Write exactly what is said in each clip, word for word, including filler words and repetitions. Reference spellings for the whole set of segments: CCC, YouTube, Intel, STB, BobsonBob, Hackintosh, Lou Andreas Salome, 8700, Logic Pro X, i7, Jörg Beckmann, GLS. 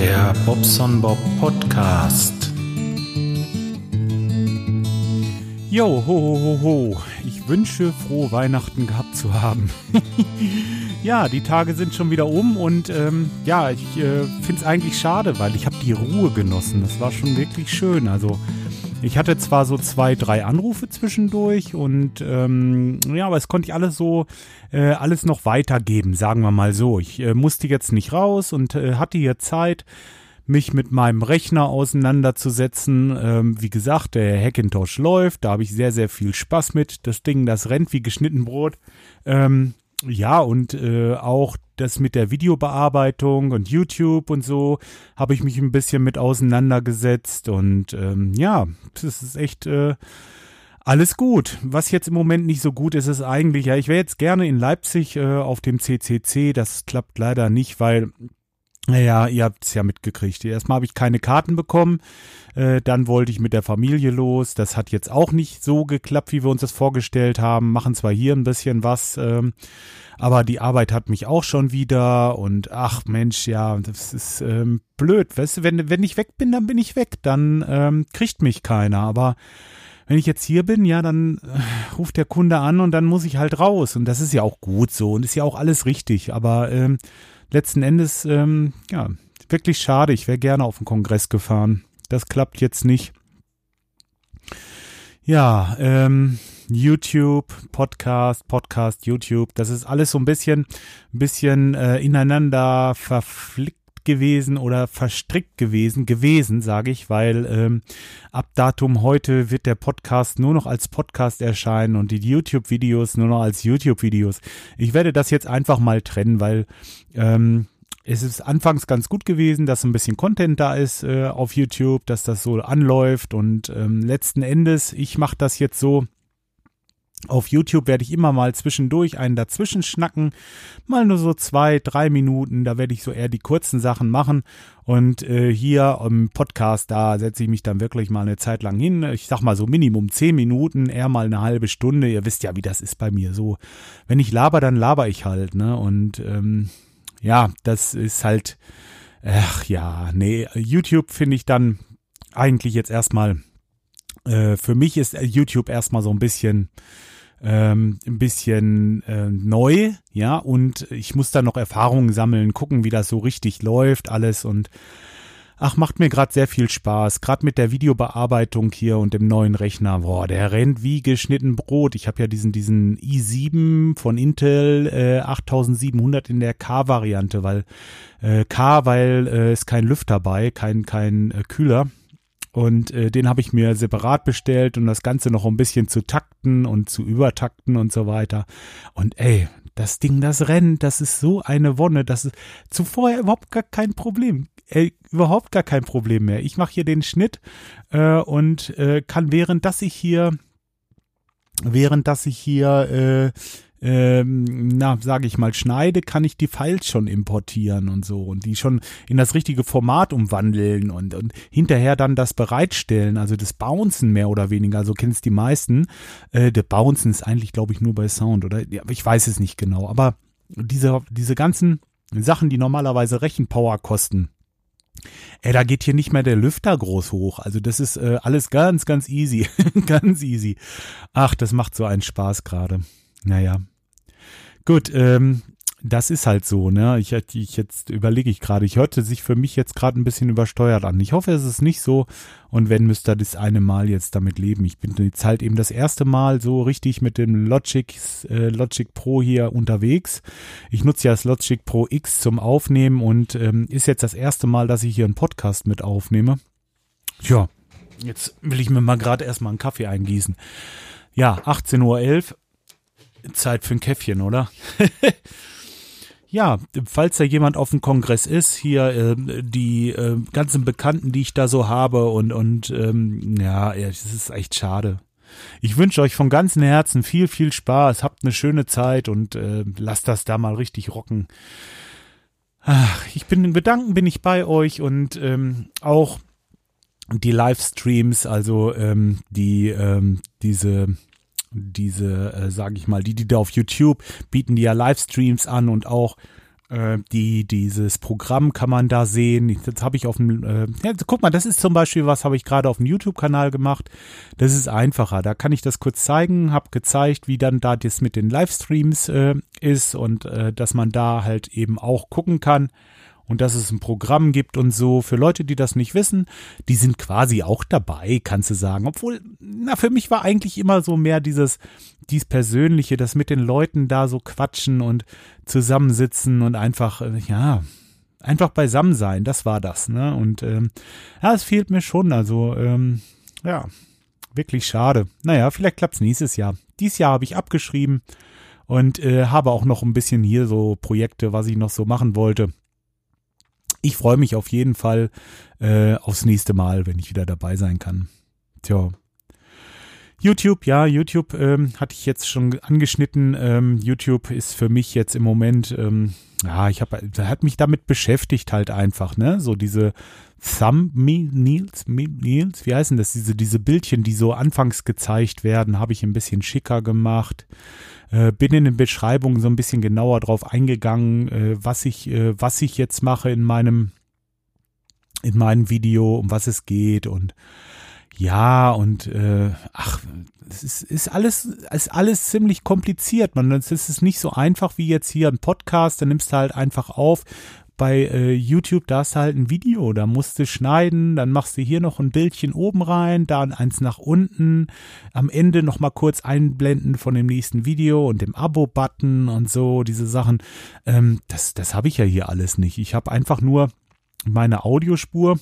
Der BobsonBob Podcast. Jo, ho, ho, ho, ho. Ich wünsche, frohe Weihnachten gehabt zu haben. Ja, die Tage sind schon wieder um und ähm, ja, ich äh, finde es eigentlich schade, weil ich habe die Ruhe genossen. Das war schon wirklich schön. Also ich hatte zwar so zwei, drei Anrufe zwischendurch und ähm, ja, aber es konnte ich alles so, äh, alles noch weitergeben, sagen wir mal so. Ich äh, musste jetzt nicht raus und äh, hatte hier Zeit, mich mit meinem Rechner auseinanderzusetzen. Ähm, wie gesagt, der Hackintosh läuft, da habe ich sehr, sehr viel Spaß mit. Das Ding, das rennt wie geschnitten Brot. Ähm, ja, und äh, auch das mit der Videobearbeitung und YouTube und so habe ich mich ein bisschen mit auseinandergesetzt und ähm, ja, das ist echt äh, alles gut. Was jetzt im Moment nicht so gut ist, ist eigentlich, ja, ich wäre jetzt gerne in Leipzig äh, auf dem C C C, das klappt leider nicht, weil, naja, ihr habt es ja mitgekriegt. Erstmal habe ich keine Karten bekommen, äh, dann wollte ich mit der Familie los, das hat jetzt auch nicht so geklappt, wie wir uns das vorgestellt haben, machen zwar hier ein bisschen was, ähm, aber die Arbeit hat mich auch schon wieder und ach Mensch, ja, das ist ähm, blöd, weißt du, wenn, wenn ich weg bin, dann bin ich weg, dann ähm, kriegt mich keiner, aber wenn ich jetzt hier bin, ja, dann äh, ruft der Kunde an und dann muss ich halt raus und das ist ja auch gut so und ist ja auch alles richtig, aber ähm, letzten Endes, ähm, ja, wirklich schade, ich wäre gerne auf den Kongress gefahren, das klappt jetzt nicht. Ja, ähm, YouTube, Podcast, Podcast, YouTube, das ist alles so ein bisschen, ein bisschen äh, ineinander verflickt gewesen oder verstrickt gewesen, gewesen, sage ich, weil ähm, ab Datum heute wird der Podcast nur noch als Podcast erscheinen und die YouTube-Videos nur noch als YouTube-Videos. Ich werde das jetzt einfach mal trennen, weil ähm, es ist anfangs ganz gut gewesen, dass ein bisschen Content da ist äh, auf YouTube, dass das so anläuft und ähm, letzten Endes, ich mache das jetzt so. Auf YouTube werde ich immer mal zwischendurch einen dazwischen schnacken, mal nur so zwei, drei Minuten, da werde ich so eher die kurzen Sachen machen und äh, hier im Podcast, da setze ich mich dann wirklich mal eine Zeit lang hin, ich sag mal so Minimum zehn Minuten, eher mal eine halbe Stunde, ihr wisst ja, wie das ist bei mir so, wenn ich laber, dann laber ich halt, ne, und ähm, ja, das ist halt, ach ja, nee, YouTube finde ich dann eigentlich jetzt erstmal, für mich ist YouTube erstmal so ein bisschen, ähm, ein bisschen äh, neu, ja, und ich muss da noch Erfahrungen sammeln, gucken, wie das so richtig läuft, alles und ach, macht mir gerade sehr viel Spaß, gerade mit der Videobearbeitung hier und dem neuen Rechner, boah, der rennt wie geschnitten Brot. Ich habe ja diesen diesen i sieben von Intel äh, achttausendsiebenhundert in der K-Variante, weil äh, K, weil äh, ist kein Lüfter bei, kein kein äh, Kühler. Und äh, den habe ich mir separat bestellt, um das Ganze noch ein bisschen zu takten und zu übertakten und so weiter. Und ey, das Ding, das rennt, das ist so eine Wonne. Das ist zuvor überhaupt gar kein Problem. Ey, überhaupt gar kein Problem mehr. Ich mache hier den Schnitt äh, und äh, kann, während dass ich hier, während dass ich hier, äh, Ähm, na, sage ich mal, schneide, kann ich die Files schon importieren und so und die schon in das richtige Format umwandeln und, und hinterher dann das bereitstellen, also das Bouncen mehr oder weniger, so kennen es die meisten. Äh, der Bouncen ist eigentlich, glaube ich, nur bei Sound, oder? Ja, ich weiß es nicht genau, aber diese, diese ganzen Sachen, die normalerweise Rechenpower kosten, ey, da geht hier nicht mehr der Lüfter groß hoch. Also das ist äh, alles ganz, ganz easy, ganz easy. Ach, das macht so einen Spaß gerade. Naja, gut, ähm, das ist halt so, ne, ich, ich jetzt überlege ich gerade, ich hörte sich für mich jetzt gerade ein bisschen übersteuert an, ich hoffe, es ist nicht so und wenn, müsst ihr das eine Mal jetzt damit leben, ich bin jetzt halt eben das erste Mal so richtig mit dem Logic, äh, Logic Pro hier unterwegs, ich nutze ja das Logic Pro X zum Aufnehmen und ähm, ist jetzt das erste Mal, dass ich hier einen Podcast mit aufnehme, tja, jetzt will ich mir mal gerade erstmal einen Kaffee eingießen, ja, achtzehn Uhr elf, Zeit für ein Käffchen, oder? Ja, falls da jemand auf dem Kongress ist, hier äh, die äh, ganzen Bekannten, die ich da so habe und, und ähm, ja, es ist echt schade. Ich wünsche euch von ganzem Herzen viel, viel Spaß, habt eine schöne Zeit und äh, lasst das da mal richtig rocken. Ach, ich bin in Gedanken, bin ich bei euch und ähm, auch die Livestreams, also ähm, die, ähm, diese... Diese, äh, sage ich mal, die, die da auf YouTube bieten, die ja Livestreams an und auch Äh, die, dieses Programm kann man da sehen. Das habe ich auf dem, äh, ja, guck mal, das ist zum Beispiel was, habe ich gerade auf dem YouTube-Kanal gemacht. Das ist einfacher. Da kann ich das kurz zeigen, habe gezeigt, wie dann da das mit den Livestreams äh, ist und äh, dass man da halt eben auch gucken kann. Und dass es ein Programm gibt und so. Für Leute, die das nicht wissen, die sind quasi auch dabei, kannst du sagen. Obwohl, na, für mich war eigentlich immer so mehr dieses, dies Persönliche, das mit den Leuten da so quatschen und zusammensitzen und einfach, ja, einfach beisammen sein. Das war das, ne? Und ähm, ja, es fehlt mir schon. Also, ähm, ja, wirklich schade. Naja, vielleicht klappt es nächstes Jahr. Dies Jahr habe ich abgeschrieben und äh, habe auch noch ein bisschen hier so Projekte, was ich noch so machen wollte. Ich freue mich auf jeden Fall äh, aufs nächste Mal, wenn ich wieder dabei sein kann. Tja. YouTube, ja, YouTube ähm, hatte ich jetzt schon angeschnitten. Ähm, YouTube ist für mich jetzt im Moment, ähm, ja, ich habe, hat mich damit beschäftigt halt einfach, ne? So diese Thumbnails, wie heißen das? Diese, diese Bildchen, die so anfangs gezeigt werden, habe ich ein bisschen schicker gemacht. Äh, bin in den Beschreibungen so ein bisschen genauer drauf eingegangen, äh, was ich, äh, was ich jetzt mache in meinem, in meinem Video, um was es geht und ja, und äh, ach, es ist, ist alles, ist alles ziemlich kompliziert. Man, es ist nicht so einfach wie jetzt hier ein Podcast, da nimmst du halt einfach auf. Bei äh, YouTube, da hast du halt ein Video, da musst du schneiden, dann machst du hier noch ein Bildchen oben rein, da eins nach unten, am Ende nochmal kurz einblenden von dem nächsten Video und dem Abo-Button und so, diese Sachen. Ähm, das das habe ich ja hier alles nicht. Ich habe einfach nur meine Audiospur.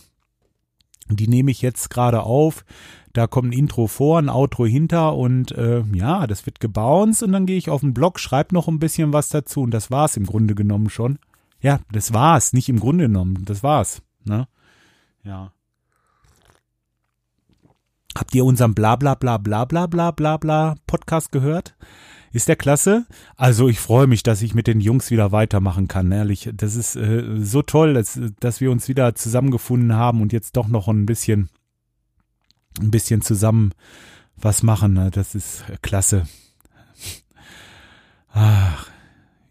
Die nehme ich jetzt gerade auf, da kommt ein Intro vor, ein Outro hinter und äh, ja, das wird gebounced und dann gehe ich auf den Blog, schreibe noch ein bisschen was dazu und das war's im Grunde genommen schon. Ja, das war's, nicht im Grunde genommen, das war's, ne? Ja. Habt ihr unseren Bla-Bla-Bla-Bla-Bla-Bla-Bla-Podcast gehört? Ist der klasse? Also ich freue mich, dass ich mit den Jungs wieder weitermachen kann, ehrlich. Das ist äh, so toll, dass, dass wir uns wieder zusammengefunden haben und jetzt doch noch ein bisschen, ein bisschen zusammen was machen. Das ist äh, klasse. Ach,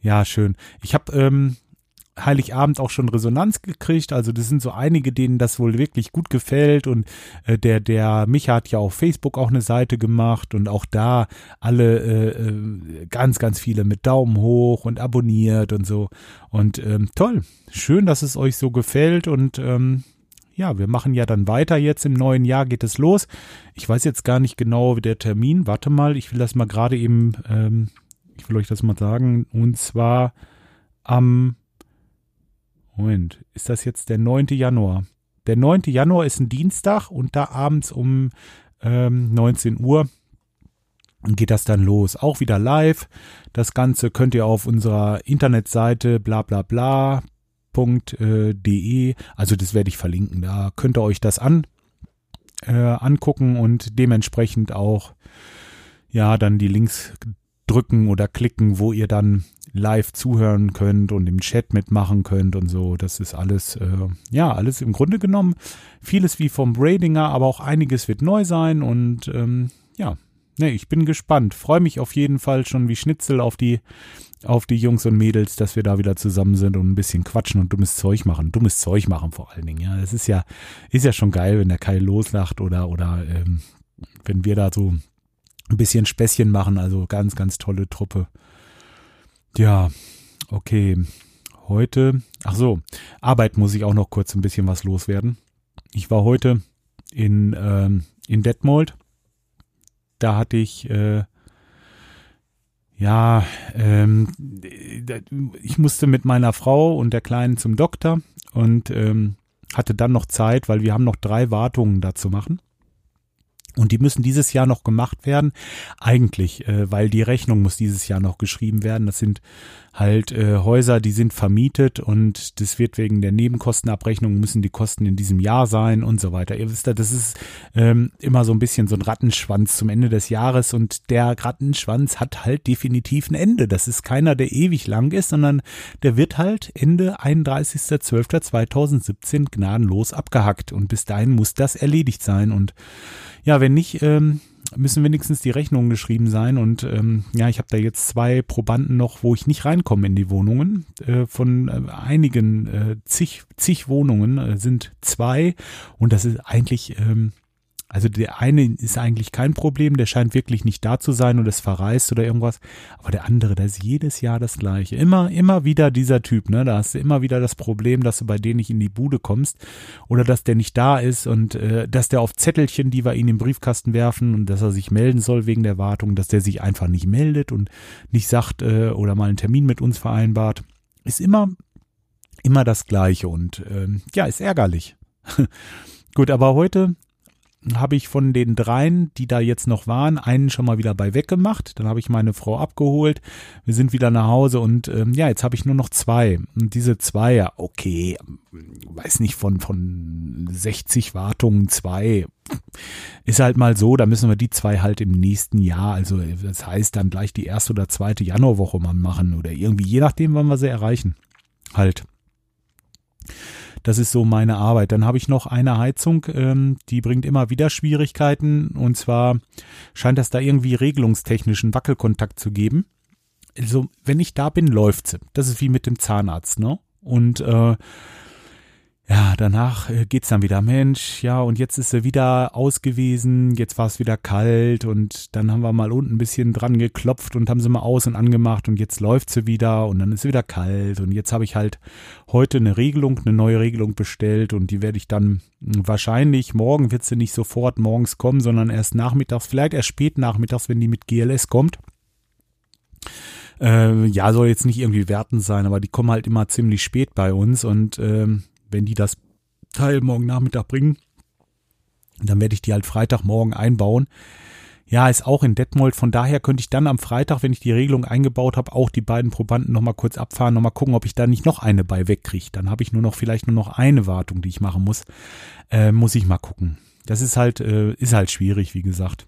ja, schön. Ich habe ähm, Heiligabend auch schon Resonanz gekriegt. Also das sind so einige, denen das wohl wirklich gut gefällt. Und äh, der, der Micha hat ja auf Facebook auch eine Seite gemacht und auch da alle äh, äh, ganz, ganz viele mit Daumen hoch und abonniert und so. Und ähm, toll, schön, dass es euch so gefällt und ähm, ja, wir machen ja dann weiter jetzt im neuen Jahr, geht es los. Ich weiß jetzt gar nicht genau, wie der Termin, warte mal, ich will das mal gerade eben, ähm, ich will euch das mal sagen, und zwar am Moment, ist das jetzt der neunte Januar? Der neunte Januar ist ein Dienstag und da abends um ähm, neunzehn Uhr geht das dann los. Auch wieder live. Das Ganze könnt ihr auf unserer Internetseite blablabla punkt de, also das werde ich verlinken, da könnt ihr euch das an, äh, angucken und dementsprechend auch ja dann die Links drücken oder klicken, wo ihr dann live zuhören könnt und im Chat mitmachen könnt und so. Das ist alles, äh, ja, alles im Grunde genommen. Vieles wie vom Bradinger, aber auch einiges wird neu sein und ähm, ja, ne, ich bin gespannt. Freue mich auf jeden Fall schon wie Schnitzel auf die, auf die Jungs und Mädels, dass wir da wieder zusammen sind und ein bisschen quatschen und dummes Zeug machen. Dummes Zeug machen vor allen Dingen, ja. Das ist ja, ist ja schon geil, wenn der Kai loslacht oder, oder ähm, wenn wir da so ein bisschen Späßchen machen. Also ganz, ganz tolle Truppe. Ja, okay, heute, ach so, Arbeit muss ich auch noch kurz ein bisschen was loswerden. Ich war heute in, ähm, in Detmold, da hatte ich, äh, ja, ähm, ich musste mit meiner Frau und der Kleinen zum Doktor und ähm, hatte dann noch Zeit, weil wir haben noch drei Wartungen da zu machen. Und die müssen dieses Jahr noch gemacht werden, eigentlich, äh, weil die Rechnung muss dieses Jahr noch geschrieben werden. Das sind halt äh, Häuser, die sind vermietet und das wird wegen der Nebenkostenabrechnung, müssen die Kosten in diesem Jahr sein und so weiter. Ihr wisst ja, das ist ähm, immer so ein bisschen so ein Rattenschwanz zum Ende des Jahres und der Rattenschwanz hat halt definitiv ein Ende. Das ist keiner, der ewig lang ist, sondern der wird halt Ende einunddreißigster zwölfter zweitausendsiebzehn gnadenlos abgehackt und bis dahin muss das erledigt sein und ja, wenn nicht, ähm, müssen wenigstens die Rechnungen geschrieben sein. Und ähm, ja, ich habe da jetzt zwei Probanden noch, wo ich nicht reinkomme in die Wohnungen. Äh, von äh, einigen äh, zig, zig Wohnungen äh, sind zwei. Und das ist eigentlich, ähm, also der eine ist eigentlich kein Problem. Der scheint wirklich nicht da zu sein und ist verreist oder irgendwas. Aber der andere, das ist jedes Jahr das Gleiche. Immer, immer wieder dieser Typ, ne? Da hast du immer wieder das Problem, dass du bei denen nicht in die Bude kommst oder dass der nicht da ist und äh, dass der auf Zettelchen, die wir ihm im Briefkasten werfen und dass er sich melden soll wegen der Wartung, dass der sich einfach nicht meldet und nicht sagt äh, oder mal einen Termin mit uns vereinbart. Ist immer, immer das Gleiche und äh, ja, ist ärgerlich. Gut, aber heute habe ich von den dreien, die da jetzt noch waren, einen schon mal wieder bei weggemacht. Dann habe ich meine Frau abgeholt. Wir sind wieder nach Hause und ähm, ja, jetzt habe ich nur noch zwei. Und diese zwei, ja, okay, weiß nicht, von, von sechzig Wartungen zwei. Ist halt mal so, da müssen wir die zwei halt im nächsten Jahr, also das heißt dann gleich die erste oder zweite Januarwoche mal machen oder irgendwie, je nachdem, wann wir sie erreichen. Halt. Das ist so meine Arbeit. Dann habe ich noch eine Heizung, ähm, die bringt immer wieder Schwierigkeiten. Und zwar scheint das da irgendwie regelungstechnischen Wackelkontakt zu geben. Also wenn ich da bin, läuft sie. Das ist wie mit dem Zahnarzt, ne? Und äh, ja, danach geht's dann wieder, Mensch, ja, und jetzt ist sie wieder aus gewesen, jetzt war es wieder kalt und dann haben wir mal unten ein bisschen dran geklopft und haben sie mal aus und angemacht und jetzt läuft sie wieder und dann ist sie wieder kalt und jetzt habe ich halt heute eine Regelung, eine neue Regelung bestellt und die werde ich dann wahrscheinlich, morgen wird sie nicht sofort morgens kommen, sondern erst nachmittags, vielleicht erst spät nachmittags, wenn die mit G L S kommt. Äh, ja, soll jetzt nicht irgendwie wertend sein, aber die kommen halt immer ziemlich spät bei uns und ähm, wenn die das Teil morgen Nachmittag bringen, dann werde ich die halt Freitagmorgen einbauen. Ja, ist auch in Detmold, von daher könnte ich dann am Freitag, wenn ich die Regelung eingebaut habe, auch die beiden Probanden nochmal kurz abfahren, nochmal gucken, ob ich da nicht noch eine bei wegkriege. Dann habe ich nur noch vielleicht nur noch eine Wartung, die ich machen muss. Äh, muss ich mal gucken. Das ist halt, äh, ist halt schwierig, wie gesagt.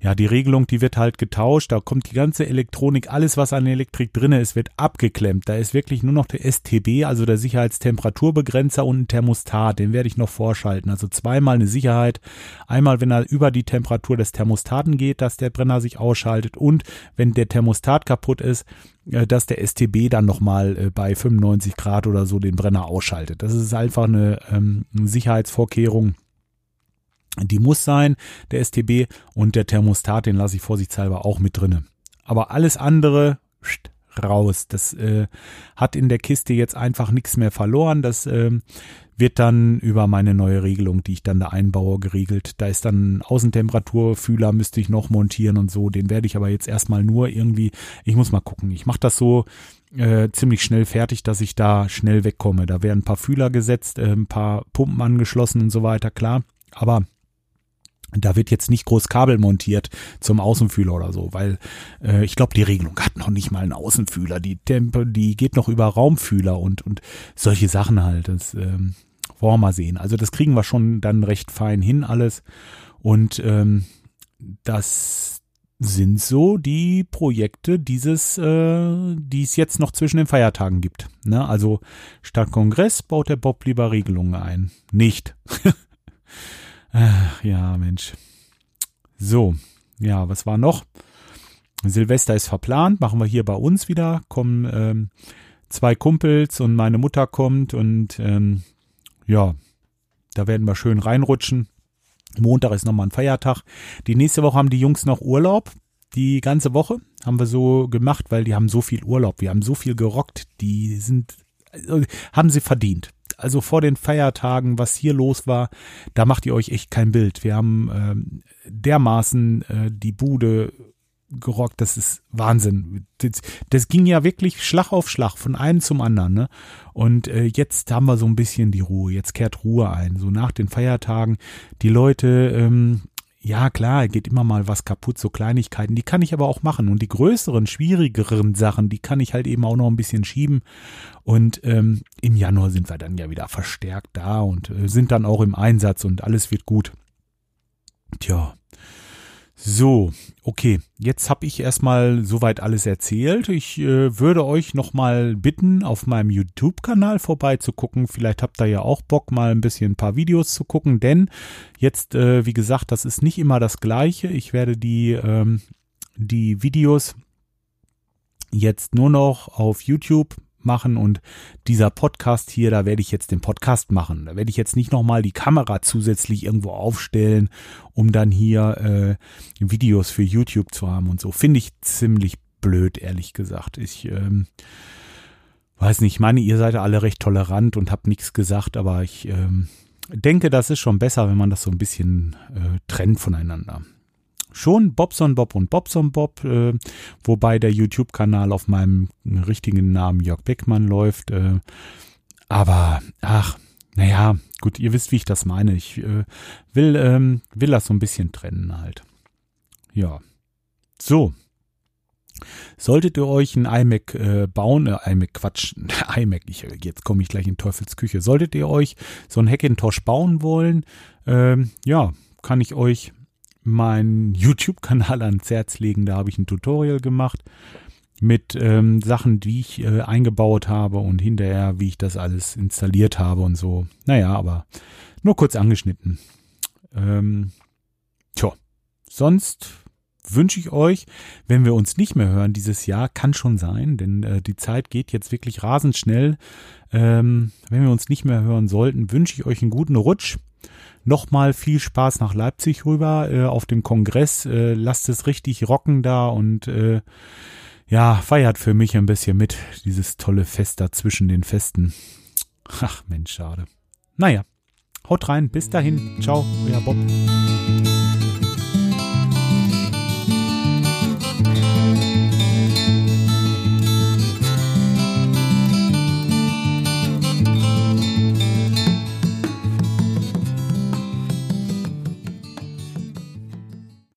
Ja, die Regelung, die wird halt getauscht, da kommt die ganze Elektronik, alles was an Elektrik drin ist, wird abgeklemmt. Da ist wirklich nur noch der S T B, also der Sicherheitstemperaturbegrenzer und ein Thermostat, den werde ich noch vorschalten. Also zweimal eine Sicherheit, einmal wenn er über die Temperatur des Thermostaten geht, dass der Brenner sich ausschaltet und wenn der Thermostat kaputt ist, dass der S T B dann nochmal bei fünfundneunzig Grad oder so den Brenner ausschaltet. Das ist einfach eine ähm, Sicherheitsvorkehrung. Die muss sein, der S T B und der Thermostat, den lasse ich vorsichtshalber auch mit drinne. Aber alles andere pst, raus. Das äh, hat in der Kiste jetzt einfach nichts mehr verloren. Das äh, wird dann über meine neue Regelung, die ich dann da einbaue, geregelt. Da ist dann ein Außentemperaturfühler, müsste ich noch montieren und so. Den werde ich aber jetzt erstmal nur irgendwie, ich muss mal gucken. Ich mache das so äh, ziemlich schnell fertig, dass ich da schnell wegkomme. Da werden ein paar Fühler gesetzt, äh, ein paar Pumpen angeschlossen und so weiter, klar. Aber da wird jetzt nicht groß Kabel montiert zum Außenfühler oder so, weil äh, ich glaube, die Regelung hat noch nicht mal einen Außenfühler. Die Tempe, die geht noch über Raumfühler und und solche Sachen halt. Das ähm, wollen wir mal sehen. Also das kriegen wir schon dann recht fein hin alles. Und ähm, das sind so die Projekte, dieses, äh, die es jetzt noch zwischen den Feiertagen gibt. Ne? Also statt Kongress baut der Bob lieber Regelungen ein. Nicht. Ach, ja, Mensch. So, ja, was war noch? Silvester ist verplant, machen wir hier bei uns wieder, kommen ähm, zwei Kumpels und meine Mutter kommt und ähm, ja, da werden wir schön reinrutschen. Montag ist nochmal ein Feiertag. Die nächste Woche haben die Jungs noch Urlaub. Die ganze Woche haben wir so gemacht, weil die haben so viel Urlaub, wir haben so viel gerockt, die sind, haben sie verdient. Also vor den Feiertagen, was hier los war, da macht ihr euch echt kein Bild. Wir haben äh, dermaßen äh, die Bude gerockt, das ist Wahnsinn. Das, das ging ja wirklich Schlag auf Schlag, von einem zum anderen. Ne? Und äh, jetzt haben wir so ein bisschen die Ruhe, jetzt kehrt Ruhe ein. So nach den Feiertagen, die Leute, ähm, ja klar, geht immer mal was kaputt, so Kleinigkeiten, die kann ich aber auch machen. Und die größeren, schwierigeren Sachen, die kann ich halt eben auch noch ein bisschen schieben. Und ähm, im Januar sind wir dann ja wieder verstärkt da und äh, sind dann auch im Einsatz und alles wird gut. Tja, So, okay, jetzt habe ich erstmal soweit alles erzählt. Ich äh, würde euch nochmal bitten, auf meinem YouTube-Kanal vorbeizugucken. Vielleicht habt ihr ja auch Bock, mal ein bisschen ein paar Videos zu gucken, denn jetzt, äh, wie gesagt, das ist nicht immer das Gleiche. Ich werde die, ähm, die Videos jetzt nur noch auf YouTube machen und dieser Podcast hier, da werde ich jetzt den Podcast machen. Da werde ich jetzt nicht nochmal die Kamera zusätzlich irgendwo aufstellen, um dann hier äh, Videos für YouTube zu haben und so. Finde ich ziemlich blöd, ehrlich gesagt. Ich ähm, weiß nicht, ich meine, ihr seid alle recht tolerant und habt nichts gesagt, aber ich ähm, denke, das ist schon besser, wenn man das so ein bisschen äh, trennt voneinander. Schon BobsonBob und BobsonBob, äh, wobei der YouTube-Kanal auf meinem richtigen Namen Jörg Beckmann läuft. Äh, aber, ach, naja, gut, ihr wisst, wie ich das meine. Ich äh, will, ähm, will das so ein bisschen trennen halt. Ja, so. Solltet ihr euch ein iMac äh, bauen, äh, iMac quatschen, iMac, ich, jetzt komme ich gleich in Teufelsküche. Solltet ihr euch so ein Hackintosh bauen wollen, äh, ja, kann ich euch meinen YouTube-Kanal ans Herz legen. Da habe ich ein Tutorial gemacht mit ähm, Sachen, die ich äh, eingebaut habe und hinterher, wie ich das alles installiert habe und so. Naja, aber nur kurz angeschnitten. Ähm, tja, sonst wünsche ich euch, wenn wir uns nicht mehr hören dieses Jahr, kann schon sein, denn äh, die Zeit geht jetzt wirklich rasend schnell. Ähm, wenn wir uns nicht mehr hören sollten, wünsche ich euch einen guten Rutsch. Nochmal viel Spaß nach Leipzig rüber äh, auf dem Kongress. Äh, lasst es richtig rocken da und äh, ja, feiert für mich ein bisschen mit. Dieses tolle Fest da zwischen den Festen. Ach Mensch, schade. Naja, haut rein. Bis dahin. Ciao, euer Bob.